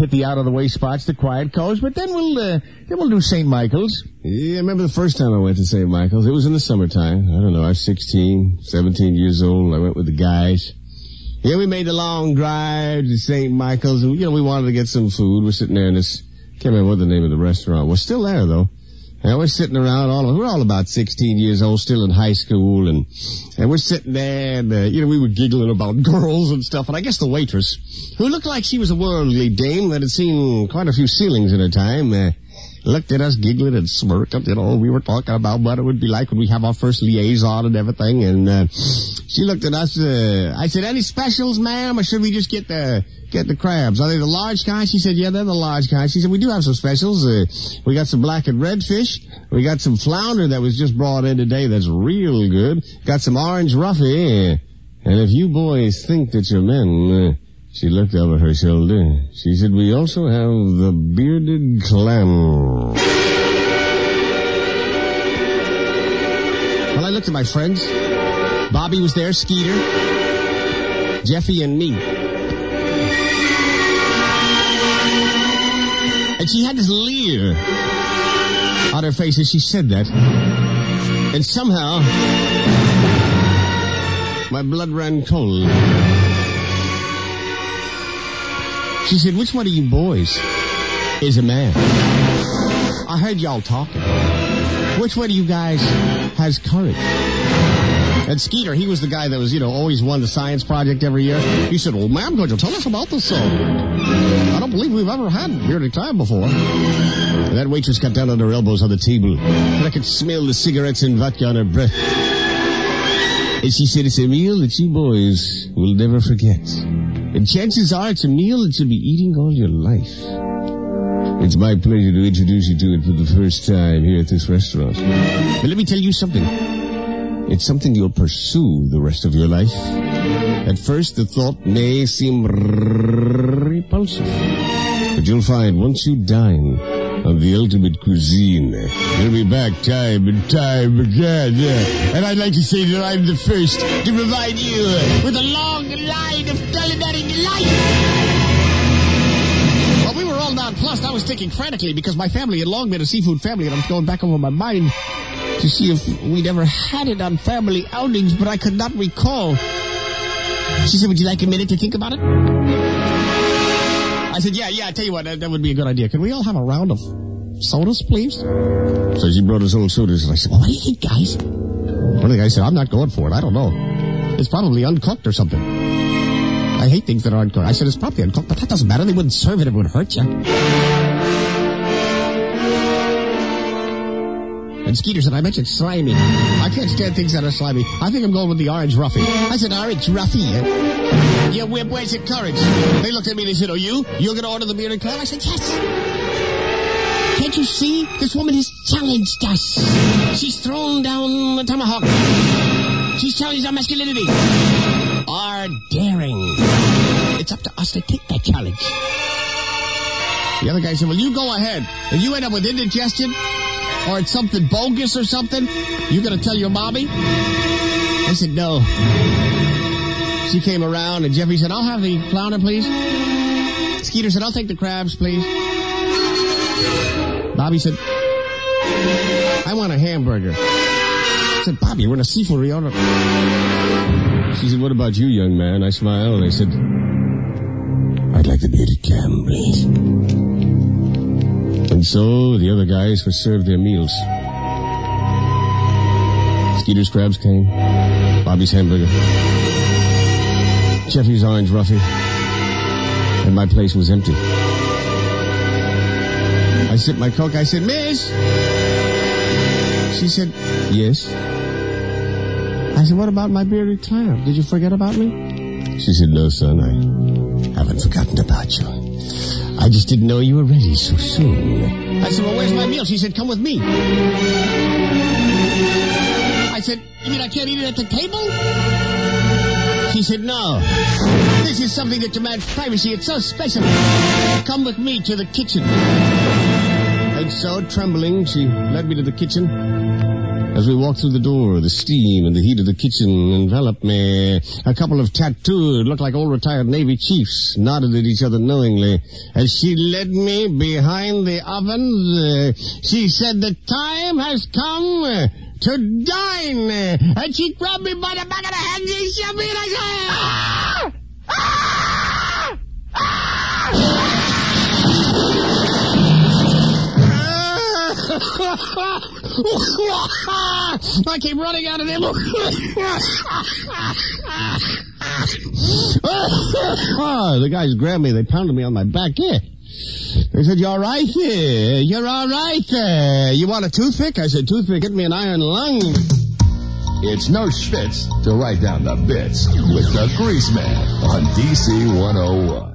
hit the out-of-the-way spots, the quiet coves, but then we'll do St. Michael's. Yeah, I remember the first time I went to St. Michael's. It was in the summertime. I don't know, I was 16, 17 years old. I went with the guys. Yeah, we made the long drive to St. Michael's, and, you know, we wanted to get some food. We're sitting there in this, can't remember what the name of the restaurant was. Still there, though. And we're sitting around, we're all about 16 years old, still in high school, and we're sitting there, and, you know, we were giggling about girls and stuff, and I guess the waitress, who looked like she was a worldly dame that had seen quite a few ceilings in her time, looked at us giggling and smirked, you know, we were talking about what it would be like when we have our first liaison and everything, and she looked at us, I said, any specials, ma'am, or should we just get the crabs? Are they the large kind? She said, yeah, they're the large kind. She said, we do have some specials. We got some black and red fish. We got some flounder that was just brought in today that's real good. Got some orange roughy. And if you boys think that you're men, she looked over her shoulder. She said, we also have the bearded clam. Well, I looked at my friends. Bobby was there, Skeeter, Jeffy, and me. And she had this leer on her face as she said that. And somehow, my blood ran cold. She said, which one of you boys is a man? I heard y'all talking. Which one of you guys has courage? And Skeeter, he was the guy that was, you know, always won the science project every year. He said, well, ma'am, could you tell us about this song? I don't believe we've ever had bearded clam before. And that waitress got down on her elbows on the table, and I could smell the cigarettes and vodka on her breath. And she said, it's a meal that you boys will never forget. And chances are it's a meal that you'll be eating all your life. It's my pleasure to introduce you to it for the first time here at this restaurant. But let me tell you something. It's something you'll pursue the rest of your life. At first, the thought may seem repulsive, but you'll find once you dine on the ultimate cuisine, you'll be back time and time again. And I'd like to say that I'm the first to provide you with a long line of culinary delight. Well, we were all nonplussed. I was thinking frantically because my family had long been a seafood family, and I was going back over my mind to see if we'd ever had it on family outings, but I could not recall. She said, would you like a minute to think about it? I said, yeah, I tell you what, that would be a good idea. Can we all have a round of sodas, please? So she brought us old sodas, and I said, well, what do you think, guys? One of the guys said, I'm not going for it. I don't know. It's probably uncooked or something. I hate things that are uncooked. I said, it's probably uncooked, but that doesn't matter. They wouldn't serve it. It would hurt you. And Skeeter said, I mentioned slimy. I can't stand things that are slimy. I think I'm going with the orange roughy. I said, orange roughy? Yeah, where's your courage? They looked at me and they said, oh, you're going to order the bearded clam? I said, yes. Can't you see? This woman has challenged us. She's thrown down the tomahawk. She's challenged our masculinity. Our daring. It's up to us to take that challenge. The other guy said, well, you go ahead. If you end up with indigestion, or it's something bogus or something, you're going to tell your mommy? I said, no. She came around, and Jeffy said, I'll have the flounder, please. Skeeter said, I'll take the crabs, please. Bobby said, I want a hamburger. I said, Bobby, we're in a seafood restaurant. She said, what about you, young man? I smiled, and I said, I'd like the bearded clam, please. And so the other guys were served their meals. Skeeter's crabs came, Bobby's hamburger, Jeffy's orange roughy, and my place was empty. I sipped my Coke. I said, Miss! She said, yes. I said, what about my bearded clam? Did you forget about me? She said, no, son, I haven't forgotten about you. I just didn't know you were ready so soon. I said, well, where's my meal? She said, come with me. I said, you mean I can't eat it at the table? She said, no. This is something that demands privacy. It's so special. Come with me to the kitchen. And so, trembling, she led me to the kitchen. As we walked through the door, the steam and the heat of the kitchen enveloped me. A couple of tattooed, looked like old retired Navy chiefs, nodded at each other knowingly. As she led me behind the oven, she said, "The time has come to dine." And she grabbed me by the back of the hand, she shoved me, and I said, "Ah! Ah! Ah! Ah!" I keep running out of them. The guys grabbed me. They pounded me on my back. Yeah. They said, "You're all right there. You're all right there. You want a toothpick?" I said, "Toothpick, get me an iron lung." It's no schwitz to write down the bits with the Grease Man on DC 101.